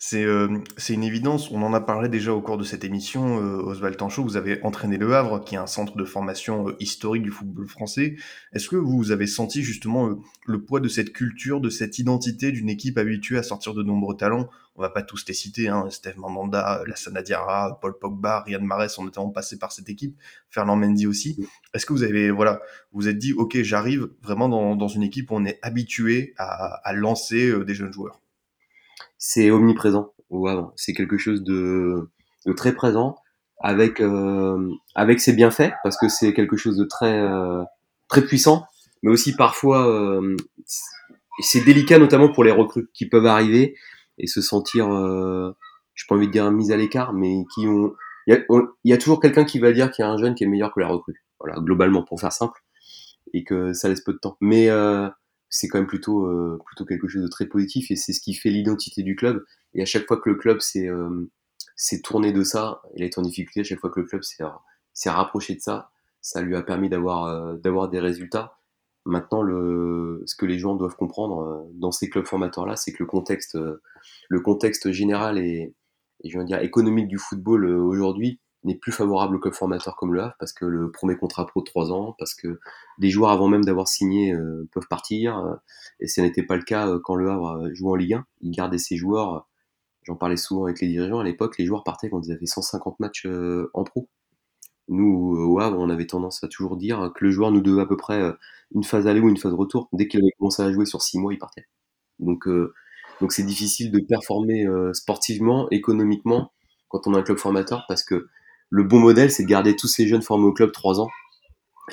C'est, euh, c'est une évidence, on en a parlé déjà au cours de cette émission, euh, Oswald Tanchot, vous avez entraîné Le Havre, qui est un centre de formation euh, historique du football français. Est-ce que vous avez senti justement euh, le poids de cette culture, de cette identité d'une équipe habituée à sortir de nombreux talents? On va pas tous les citer, hein, Steve Mandanda, Lassana Diarra, Paul Pogba, Riyad Mahrez sont notamment passés par cette équipe, Ferland Mendy aussi. Oui. Est-ce que vous avez, voilà, vous vous êtes dit, ok, j'arrive vraiment dans, dans une équipe où on est habitué à, à lancer euh, des jeunes joueurs? C'est omniprésent au Havre. C'est quelque chose de, de très présent, avec euh, avec ses bienfaits, parce que c'est quelque chose de très euh, très puissant, mais aussi parfois euh, c'est délicat, notamment pour les recrues qui peuvent arriver et se sentir, euh, j'ai pas envie de dire mis à l'écart, mais qui ont, il y a, on, y a toujours quelqu'un qui va dire qu'il y a un jeune qui est meilleur que la recrue. Voilà, globalement, pour faire simple, et que ça laisse peu de temps. Mais euh, c'est quand même plutôt euh, plutôt quelque chose de très positif, et c'est ce qui fait l'identité du club. Et à chaque fois que le club s'est euh, s'est tourné de ça, il a été en difficulté. À chaque fois que le club s'est s'est rapproché de ça, ça lui a permis d'avoir euh, d'avoir des résultats. Maintenant, le ce que les gens doivent comprendre euh, dans ces clubs formateurs là, c'est que le contexte euh, le contexte général et, et je veux dire économique du football euh, aujourd'hui n'est plus favorable aux clubs formateurs comme le Havre, parce que le premier contrat pro de trois ans, parce que les joueurs avant même d'avoir signé euh, peuvent partir, euh, et ce n'était pas le cas euh, quand le Havre jouait en Ligue un. Il gardait ses joueurs, euh, j'en parlais souvent avec les dirigeants à l'époque, les joueurs partaient quand ils avaient cent cinquante matchs euh, en pro. Nous, euh, au Havre, on avait tendance à toujours dire que le joueur nous devait à peu près euh, une phase aller ou une phase retour. Dès qu'il avait commencé à jouer sur six mois, il partait. Donc, euh, donc c'est difficile de performer euh, sportivement, économiquement, quand on a un club formateur, parce que le bon modèle, c'est de garder tous ces jeunes formés au club trois ans.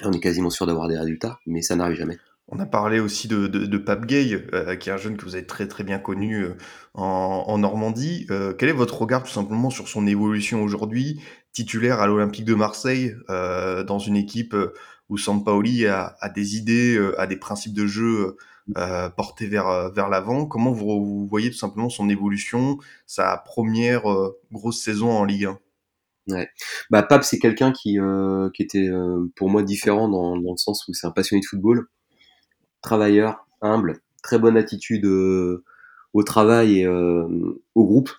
Et on est quasiment sûr d'avoir des résultats, mais ça n'arrive jamais. On a parlé aussi de, de, de Pape Gueye, euh, qui est un jeune que vous avez très très bien connu euh, en, en Normandie. Euh, quel est votre regard tout simplement sur son évolution aujourd'hui, titulaire à l'Olympique de Marseille, euh, dans une équipe où Sampaoli a, a des idées, a des principes de jeu euh, portés vers, vers l'avant? Comment vous, vous voyez tout simplement son évolution, sa première euh, grosse saison en Ligue un? Ouais. Bah, Pape, c'est quelqu'un qui, euh, qui était, euh, pour moi, différent dans, dans le sens où c'est un passionné de football, travailleur, humble, très bonne attitude euh, au travail et euh, au groupe.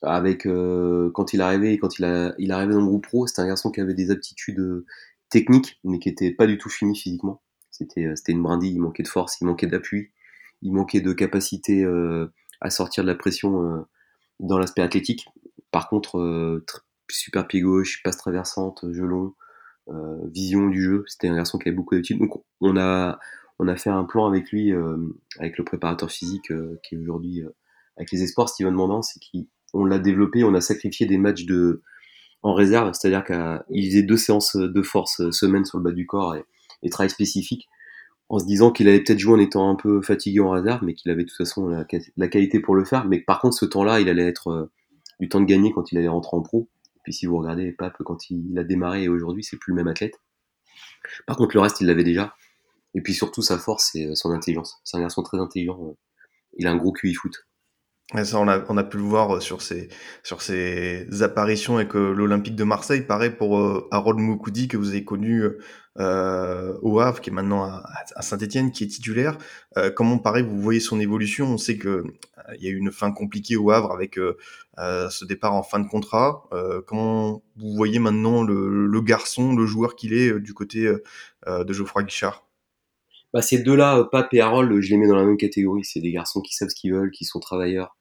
Avec, euh, quand il est arrivé, quand il a, il est arrivé dans le groupe pro, c'était un garçon qui avait des aptitudes euh, techniques, mais qui était pas du tout fini physiquement. C'était, euh, c'était une brindille, il manquait de force, il manquait d'appui, il manquait de capacité euh, à sortir de la pression euh, dans l'aspect athlétique. Par contre, euh, très super pied gauche, passe traversante, jeu long, euh, vision du jeu. C'était un garçon qui avait beaucoup d'habitude. Donc on a on a fait un plan avec lui, euh, avec le préparateur physique euh, qui est aujourd'hui euh, avec les espoirs, Steven Mandanda, c'est qu'on l'a développé. On a sacrifié des matchs de en réserve, c'est-à-dire qu'il faisait deux séances de force semaine sur le bas du corps et, et travail spécifique, en se disant qu'il allait peut-être jouer en étant un peu fatigué en réserve, mais qu'il avait de toute façon la, la qualité pour le faire. Mais par contre, ce temps-là, il allait être euh, du temps de gagner quand il allait rentrer en pro. Puis si vous regardez Pape quand il a démarré et aujourd'hui, c'est plus le même athlète. Par contre, le reste, il l'avait déjà. Et puis surtout, sa force, c'est son intelligence. C'est un garçon très intelligent. Il a un gros Q I foot. Ouais, ça, on a, on a pu le voir euh, sur ses, sur ses apparitions avec euh, l'Olympique de Marseille. Pareil pour euh, Harold Moukoudi, que vous avez connu euh, au Havre, qui est maintenant à, à Saint-Etienne, qui est titulaire. Euh, comment, pareil, vous voyez son évolution? On sait que euh, il y a eu une fin compliquée au Havre avec euh, euh, ce départ en fin de contrat. Euh, comment vous voyez maintenant le, le garçon, le joueur qu'il est euh, du côté euh, euh, de Geoffroy Guichard? Bah, ces deux-là, euh, Pape et Harold, euh, je les mets dans la même catégorie. C'est des garçons qui savent ce qu'ils veulent, qui sont travailleurs,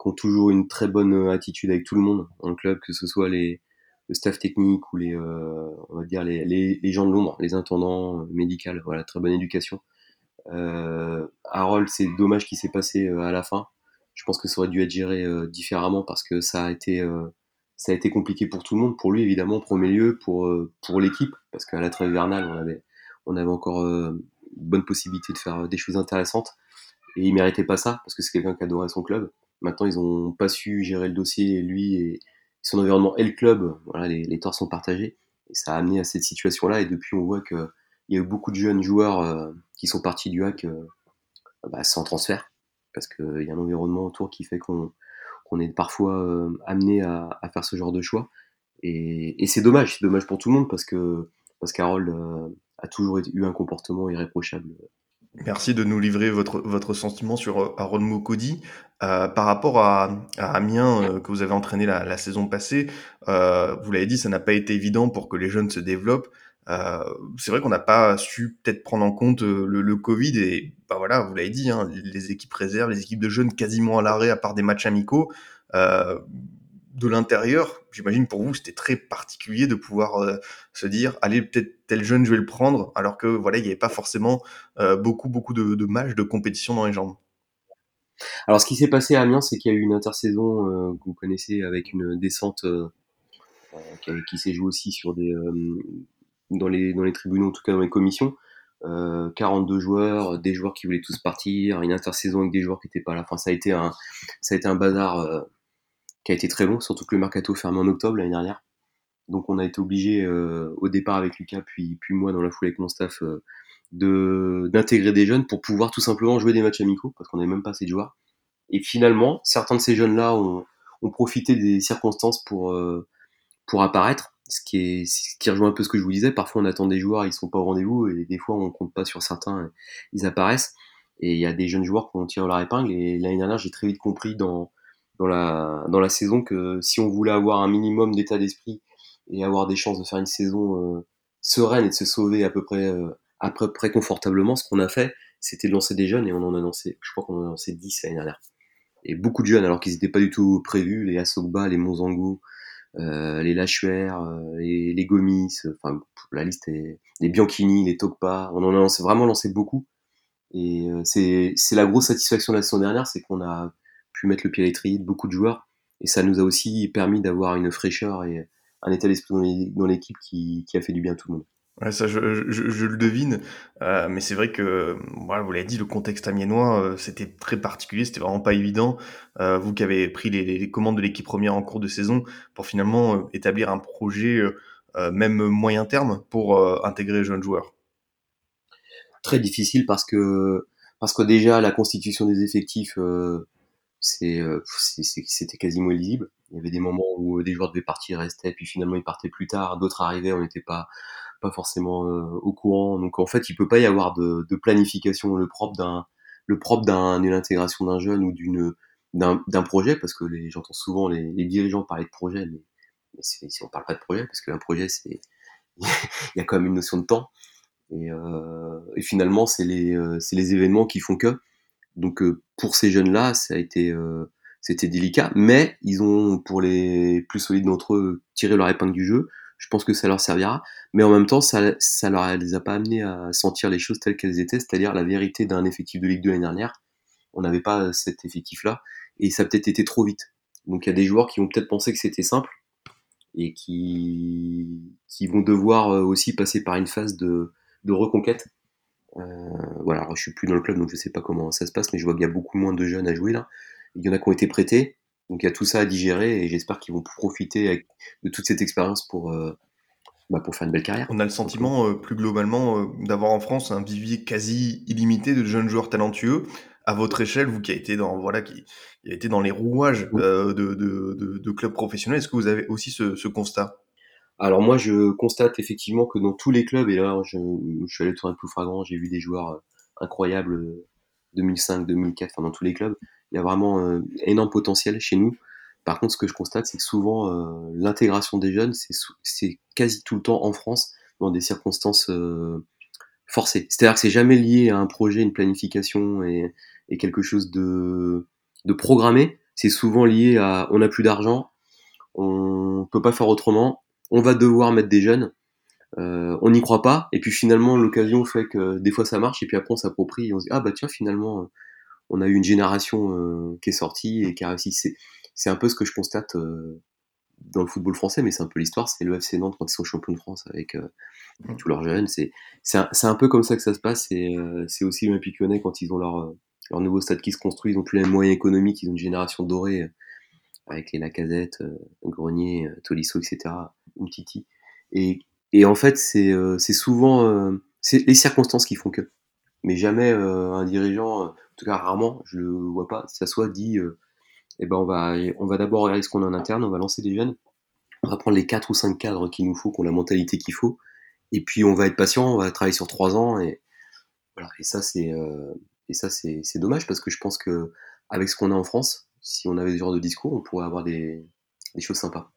qui ont toujours une très bonne euh, attitude avec tout le monde dans le club, que ce soit les, le staff technique ou les, euh, on va dire les, les, les gens de l'ombre, les intendants, euh, médicales. Voilà, très bonne éducation. Euh, Harold, c'est dommage ce qui s'est passé euh, à la fin. Je pense que ça aurait dû être géré euh, différemment parce que ça a été, euh, ça a été compliqué pour tout le monde, pour lui évidemment, en premier lieu, pour, euh, pour l'équipe, parce qu'à la trêve hivernale, on avait, on avait encore euh, bonne possibilité de faire euh, des choses intéressantes et il méritait pas ça parce que c'est quelqu'un qui adorait son club. Maintenant, ils ont pas su gérer le dossier, lui et son environnement et le club. Voilà, les, les torts sont partagés et ça a amené à cette situation-là. Et depuis, on voit que il y a eu beaucoup de jeunes joueurs euh, qui sont partis du H A C euh, bah, sans transfert, parce qu'il y a un environnement autour qui fait qu'on qu'on est parfois euh, amené à, à faire ce genre de choix. Et, et c'est dommage, c'est dommage pour tout le monde, parce que parce qu'Harold euh, a toujours eu un comportement irréprochable. Merci de nous livrer votre, votre sentiment sur euh, Harold Moukoudi. Euh, par rapport à, à Amiens, euh, que vous avez entraîné la, la saison passée, euh, vous l'avez dit, ça n'a pas été évident pour que les jeunes se développent. Euh, c'est vrai qu'on n'a pas su peut-être prendre en compte euh, le, le Covid et bah voilà, vous l'avez dit, hein, les équipes réserves, les équipes de jeunes quasiment à l'arrêt à part des matchs amicaux. Euh, de l'intérieur, j'imagine pour vous c'était très particulier de pouvoir euh, se dire allez peut-être tel jeune je vais le prendre alors que voilà il n'y avait pas forcément euh, beaucoup beaucoup de, de matchs de compétition dans les jambes. Alors ce qui s'est passé à Amiens, c'est qu'il y a eu une intersaison euh, que vous connaissez avec une descente euh, euh, qui, qui s'est jouée aussi sur des euh, dans les dans les tribunaux, en tout cas dans les commissions. Euh, quarante-deux joueurs, des joueurs qui voulaient tous partir, une intersaison avec des joueurs qui n'étaient pas là. Enfin, ça a été un ça a été un bazar euh, qui a été très long, surtout que le mercato fermé en octobre l'année dernière. Donc on a été obligé euh, au départ avec Lucas, puis, puis moi dans la foulée avec mon staff, euh, de, d'intégrer des jeunes pour pouvoir tout simplement jouer des matchs amicaux, parce qu'on n'avait même pas assez de joueurs. Et finalement, certains de ces jeunes-là ont, ont profité des circonstances pour, euh, pour apparaître, ce qui, est, ce qui rejoint un peu ce que je vous disais. Parfois on attend des joueurs, ils ne sont pas au rendez-vous, et des fois on ne compte pas sur certains, ils apparaissent. Et il y a des jeunes joueurs qui ont tiré leur épingle, et l'année dernière j'ai très vite compris dans... dans la dans la saison que si on voulait avoir un minimum d'état d'esprit et avoir des chances de faire une saison euh, sereine et de se sauver à peu près euh, à peu près confortablement, ce qu'on a fait, c'était de lancer des jeunes, et on en a lancé, je crois qu'on en a lancé dix l'année dernière, et beaucoup de jeunes alors qu'ils n'étaient pas du tout prévus, les Asogba, les Monzango, euh, les Lachuer, euh, les, les Gomis, enfin la liste est, les Bianchini, les Tokpa, on en a lancé, vraiment lancé beaucoup, et euh, c'est c'est la grosse satisfaction de la saison dernière, c'est qu'on a pu mettre le pied à l'étrier de beaucoup de joueurs, et ça nous a aussi permis d'avoir une fraîcheur et un état d'esprit dans, les, dans l'équipe qui, qui a fait du bien à tout le monde. Ouais, ça je, je, je le devine, euh, mais c'est vrai que voilà, vous l'avez dit, le contexte amiénois euh, c'était très particulier, c'était vraiment pas évident. Euh, vous qui avez pris les, les commandes de l'équipe première en cours de saison pour finalement euh, établir un projet euh, euh, même moyen terme pour euh, intégrer les jeunes joueurs. Très difficile parce que parce que déjà la constitution des effectifs euh, C'est, c'est, c'était quasiment illisible. Il y avait des moments où des joueurs devaient partir, restaient, puis finalement ils partaient plus tard, d'autres arrivaient, on n'était pas, pas forcément euh, au courant. Donc en fait, il peut pas y avoir de, de planification, le propre d'un, le propre d'un, d'une intégration d'un jeune ou d'une, d'un, d'un projet, parce que les, j'entends souvent les, les dirigeants parler de projet, mais, mais c'est, si on parle pas de projet, parce qu'un projet, c'est, il y a quand même une notion de temps. Et, euh, et finalement, c'est les, c'est les événements qui font que. Donc euh, pour ces jeunes-là, ça a été, euh, c'était délicat, mais ils ont, pour les plus solides d'entre eux, tiré leur épingle du jeu. Je pense que ça leur servira, mais en même temps, ça, ça leur les a pas amenés à sentir les choses telles qu'elles étaient, c'est-à-dire la vérité d'un effectif de Ligue deux l'année dernière. On n'avait pas cet effectif-là, et ça a peut-être été trop vite. Donc il y a des joueurs qui ont peut-être pensé que c'était simple et qui, qui vont devoir aussi passer par une phase de, de reconquête. Euh, voilà, alors je suis plus dans le club donc je sais pas comment ça se passe, mais je vois qu'il y a beaucoup moins de jeunes à jouer là. Il y en a qui ont été prêtés, donc il y a tout ça à digérer et j'espère qu'ils vont profiter avec, de toute cette expérience pour, euh, bah, pour faire une belle carrière. On a le sentiment euh, plus globalement euh, d'avoir en France un vivier quasi illimité de jeunes joueurs talentueux. à votre échelle, vous qui avez été dans, voilà, qui, qui avez été dans les rouages euh, de, de, de, de clubs professionnels, est-ce que vous avez aussi ce, ce constat ? Alors moi, je constate effectivement que dans tous les clubs, et là, je, je suis allé tourner le plus flagrant, j'ai vu des joueurs incroyables, deux mille cinq, deux mille quatre, enfin dans tous les clubs, il y a vraiment euh, énorme potentiel chez nous. Par contre, ce que je constate, c'est que souvent, euh, l'intégration des jeunes, c'est, c'est quasi tout le temps en France, dans des circonstances euh, forcées. C'est-à-dire que c'est jamais lié à un projet, une planification et, et quelque chose de, de programmé. C'est souvent lié à « on n'a plus d'argent, on peut pas faire autrement ». On va devoir mettre des jeunes, euh, on n'y croit pas, et puis finalement l'occasion fait que euh, des fois ça marche, et puis après on s'approprie, et on se dit « Ah bah tiens, finalement, euh, on a eu une génération euh, qui est sortie et qui a réussi ». C'est un peu ce que je constate euh, dans le football français, mais c'est un peu l'histoire, c'est le F C Nantes quand ils sont champions de France avec, euh, avec tous leurs jeunes, c'est, c'est, un, c'est un peu comme ça que ça se passe, et euh, c'est aussi l'Olympique Lyonnais quand ils ont leur, leur nouveau stade qui se construit, ils n'ont plus les moyens économiques, ils ont une génération dorée, euh, avec les Lacazette, euh, Grenier, euh, Tolisso, et cetera, Umtiti. Et, et en fait, c'est, euh, c'est souvent euh, c'est les circonstances qui font que. Mais jamais euh, un dirigeant, en tout cas rarement, je le vois pas, ça soit dit, euh, eh ben on va, on va d'abord regarder ce qu'on a en interne, on va lancer des jeunes, on va prendre les quatre ou cinq cadres qu'il nous faut, qu'on a la mentalité qu'il faut, et puis on va être patient, on va travailler sur trois ans, et, voilà, et ça, c'est, euh, et ça c'est, c'est dommage, parce que je pense que avec ce qu'on a en France, si on avait ce genre de discours, on pourrait avoir des, des choses sympas.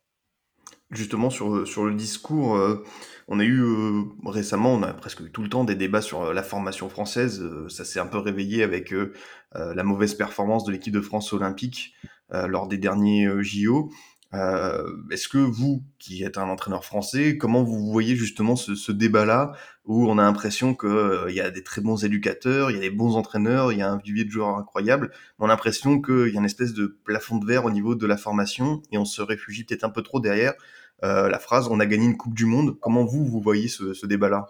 Justement, sur, sur le discours, euh, on a eu euh, récemment, on a presque eu tout le temps des débats sur euh, la formation française. Euh, ça s'est un peu réveillé avec euh, euh, la mauvaise performance de l'équipe de France olympique euh, lors des derniers euh, J O. Euh, est-ce que vous, qui êtes un entraîneur français, comment vous voyez justement ce, ce débat-là où on a l'impression qu'il euh, y a des très bons éducateurs, il y a des bons entraîneurs, il y a un vivier de joueurs incroyables, mais on a l'impression qu'il y a une espèce de plafond de verre au niveau de la formation et on se réfugie peut-être un peu trop derrière euh, la phrase « on a gagné une coupe du monde ». Comment vous, vous voyez ce, ce débat-là ?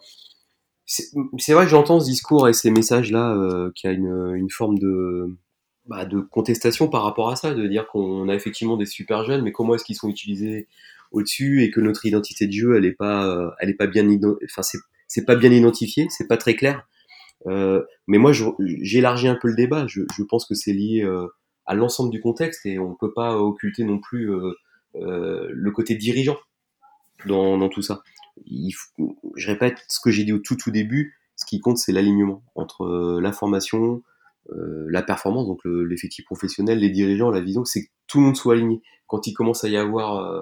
c'est, c'est vrai que j'entends ce discours et ces messages-là euh, qu'il y a une, une forme de... Bah, de contestation par rapport à ça, de dire qu'on a effectivement des super jeunes, mais comment est-ce qu'ils sont utilisés au-dessus et que notre identité de jeu, elle est pas, elle est pas bien, enfin c'est, c'est pas bien identifié, c'est pas très clair. Euh, mais moi, je, j'élargis un peu le débat. Je, je pense que c'est lié euh, à l'ensemble du contexte et on peut pas occulter non plus euh, euh, le côté dirigeant dans, dans tout ça. Il faut, je répète ce que j'ai dit au tout tout début. Ce qui compte, c'est l'alignement entre euh, la formation. Euh, la performance, donc le, l'effectif professionnel, les dirigeants, la vision, c'est que tout le monde soit aligné. Quand il commence à y avoir euh,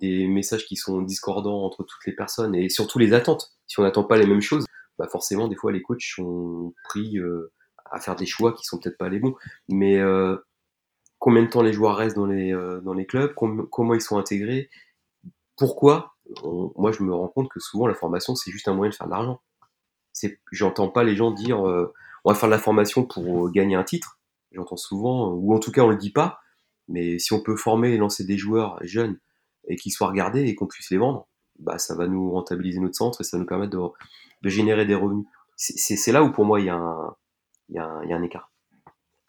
des messages qui sont discordants entre toutes les personnes et surtout les attentes, si on n'attend pas les mêmes choses, bah forcément des fois les coachs sont pris euh, à faire des choix qui sont peut-être pas les bons. Mais euh, combien de temps les joueurs restent dans les euh, dans les clubs, com- comment ils sont intégrés, pourquoi on, moi je me rends compte que souvent la formation c'est juste un moyen de faire de l'argent. C'est, j'entends pas les gens dire euh, on va faire de la formation pour gagner un titre, j'entends souvent, ou en tout cas on le dit pas, mais si on peut former et lancer des joueurs jeunes et qu'ils soient regardés et qu'on puisse les vendre, bah ça va nous rentabiliser notre centre et ça va nous permettre de, de générer des revenus. C'est, c'est, c'est là où pour moi il y a un, il y a un, il y a un écart.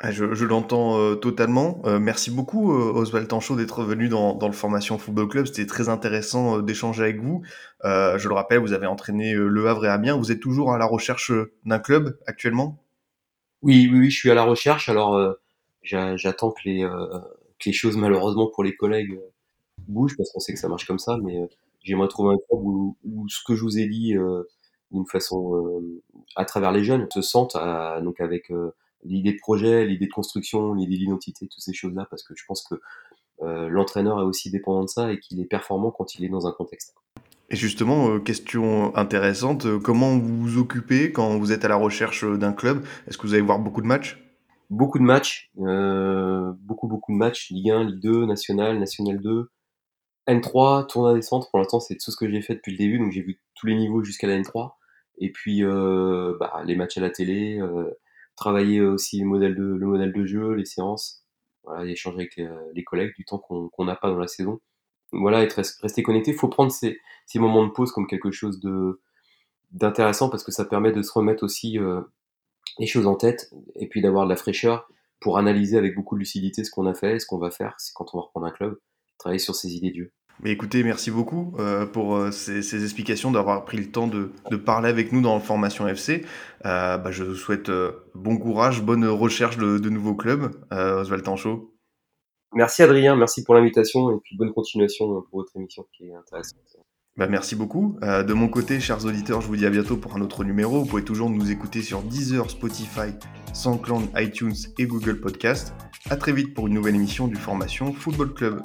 Je, je l'entends euh, totalement. Euh, merci beaucoup euh, Oswald Tanchot d'être venu dans, dans le Formation Football Club. C'était très intéressant euh, d'échanger avec vous. Euh, je le rappelle, vous avez entraîné euh, Le Havre et Amiens. Vous êtes toujours à la recherche euh, d'un club actuellement ? Oui, oui, oui, je suis à la recherche. Alors, euh, j'a, j'attends que les, euh, que les choses, malheureusement pour les collègues, euh, bougent parce qu'on sait que ça marche comme ça. Mais euh, j'aimerais trouver un club où, où ce que je vous ai dit, euh, d'une façon, euh, à travers les jeunes, se sentent à, donc avec euh, l'idée de projet, l'idée de construction, l'idée d'identité, toutes ces choses-là, parce que je pense que euh, l'entraîneur est aussi dépendant de ça et qu'il est performant quand il est dans un contexte. Et justement, euh, question intéressante, euh, comment vous vous occupez quand vous êtes à la recherche d'un club ? Est-ce que vous allez voir beaucoup de matchs ? Beaucoup de matchs, euh, beaucoup, beaucoup de matchs, Ligue un, Ligue deux, National, National deux, N trois, tournoi des centres, pour l'instant c'est tout ce que j'ai fait depuis le début, donc j'ai vu tous les niveaux jusqu'à la N trois, et puis euh, bah, les matchs à la télé, euh, travailler aussi le modèle de, le modèle de jeu, les séances, voilà, échanger avec les, les collègues du temps qu'on qu'on n'a pas dans la saison. Voilà, être, rester connecté. Il faut prendre ces, ces moments de pause comme quelque chose de, d'intéressant parce que ça permet de se remettre aussi euh, les choses en tête et puis d'avoir de la fraîcheur pour analyser avec beaucoup de lucidité ce qu'on a fait, ce qu'on va faire, c'est quand on va reprendre un club, travailler sur ses idées de jeu. Mais écoutez, merci beaucoup euh, pour euh, ces, ces explications, d'avoir pris le temps de, de parler avec nous dans Formation F C. Euh, bah, je vous souhaite euh, bon courage, bonne recherche de, de nouveaux clubs. Euh, Oswald Tanchot. Merci Adrien, merci pour l'invitation et puis bonne continuation pour votre émission qui est intéressante. Bah merci beaucoup. Euh, de mon côté, chers auditeurs, je vous dis à bientôt pour un autre numéro. Vous pouvez toujours nous écouter sur Deezer, Spotify, SoundCloud, iTunes et Google Podcast. À très vite pour une nouvelle émission du Formation Football Club.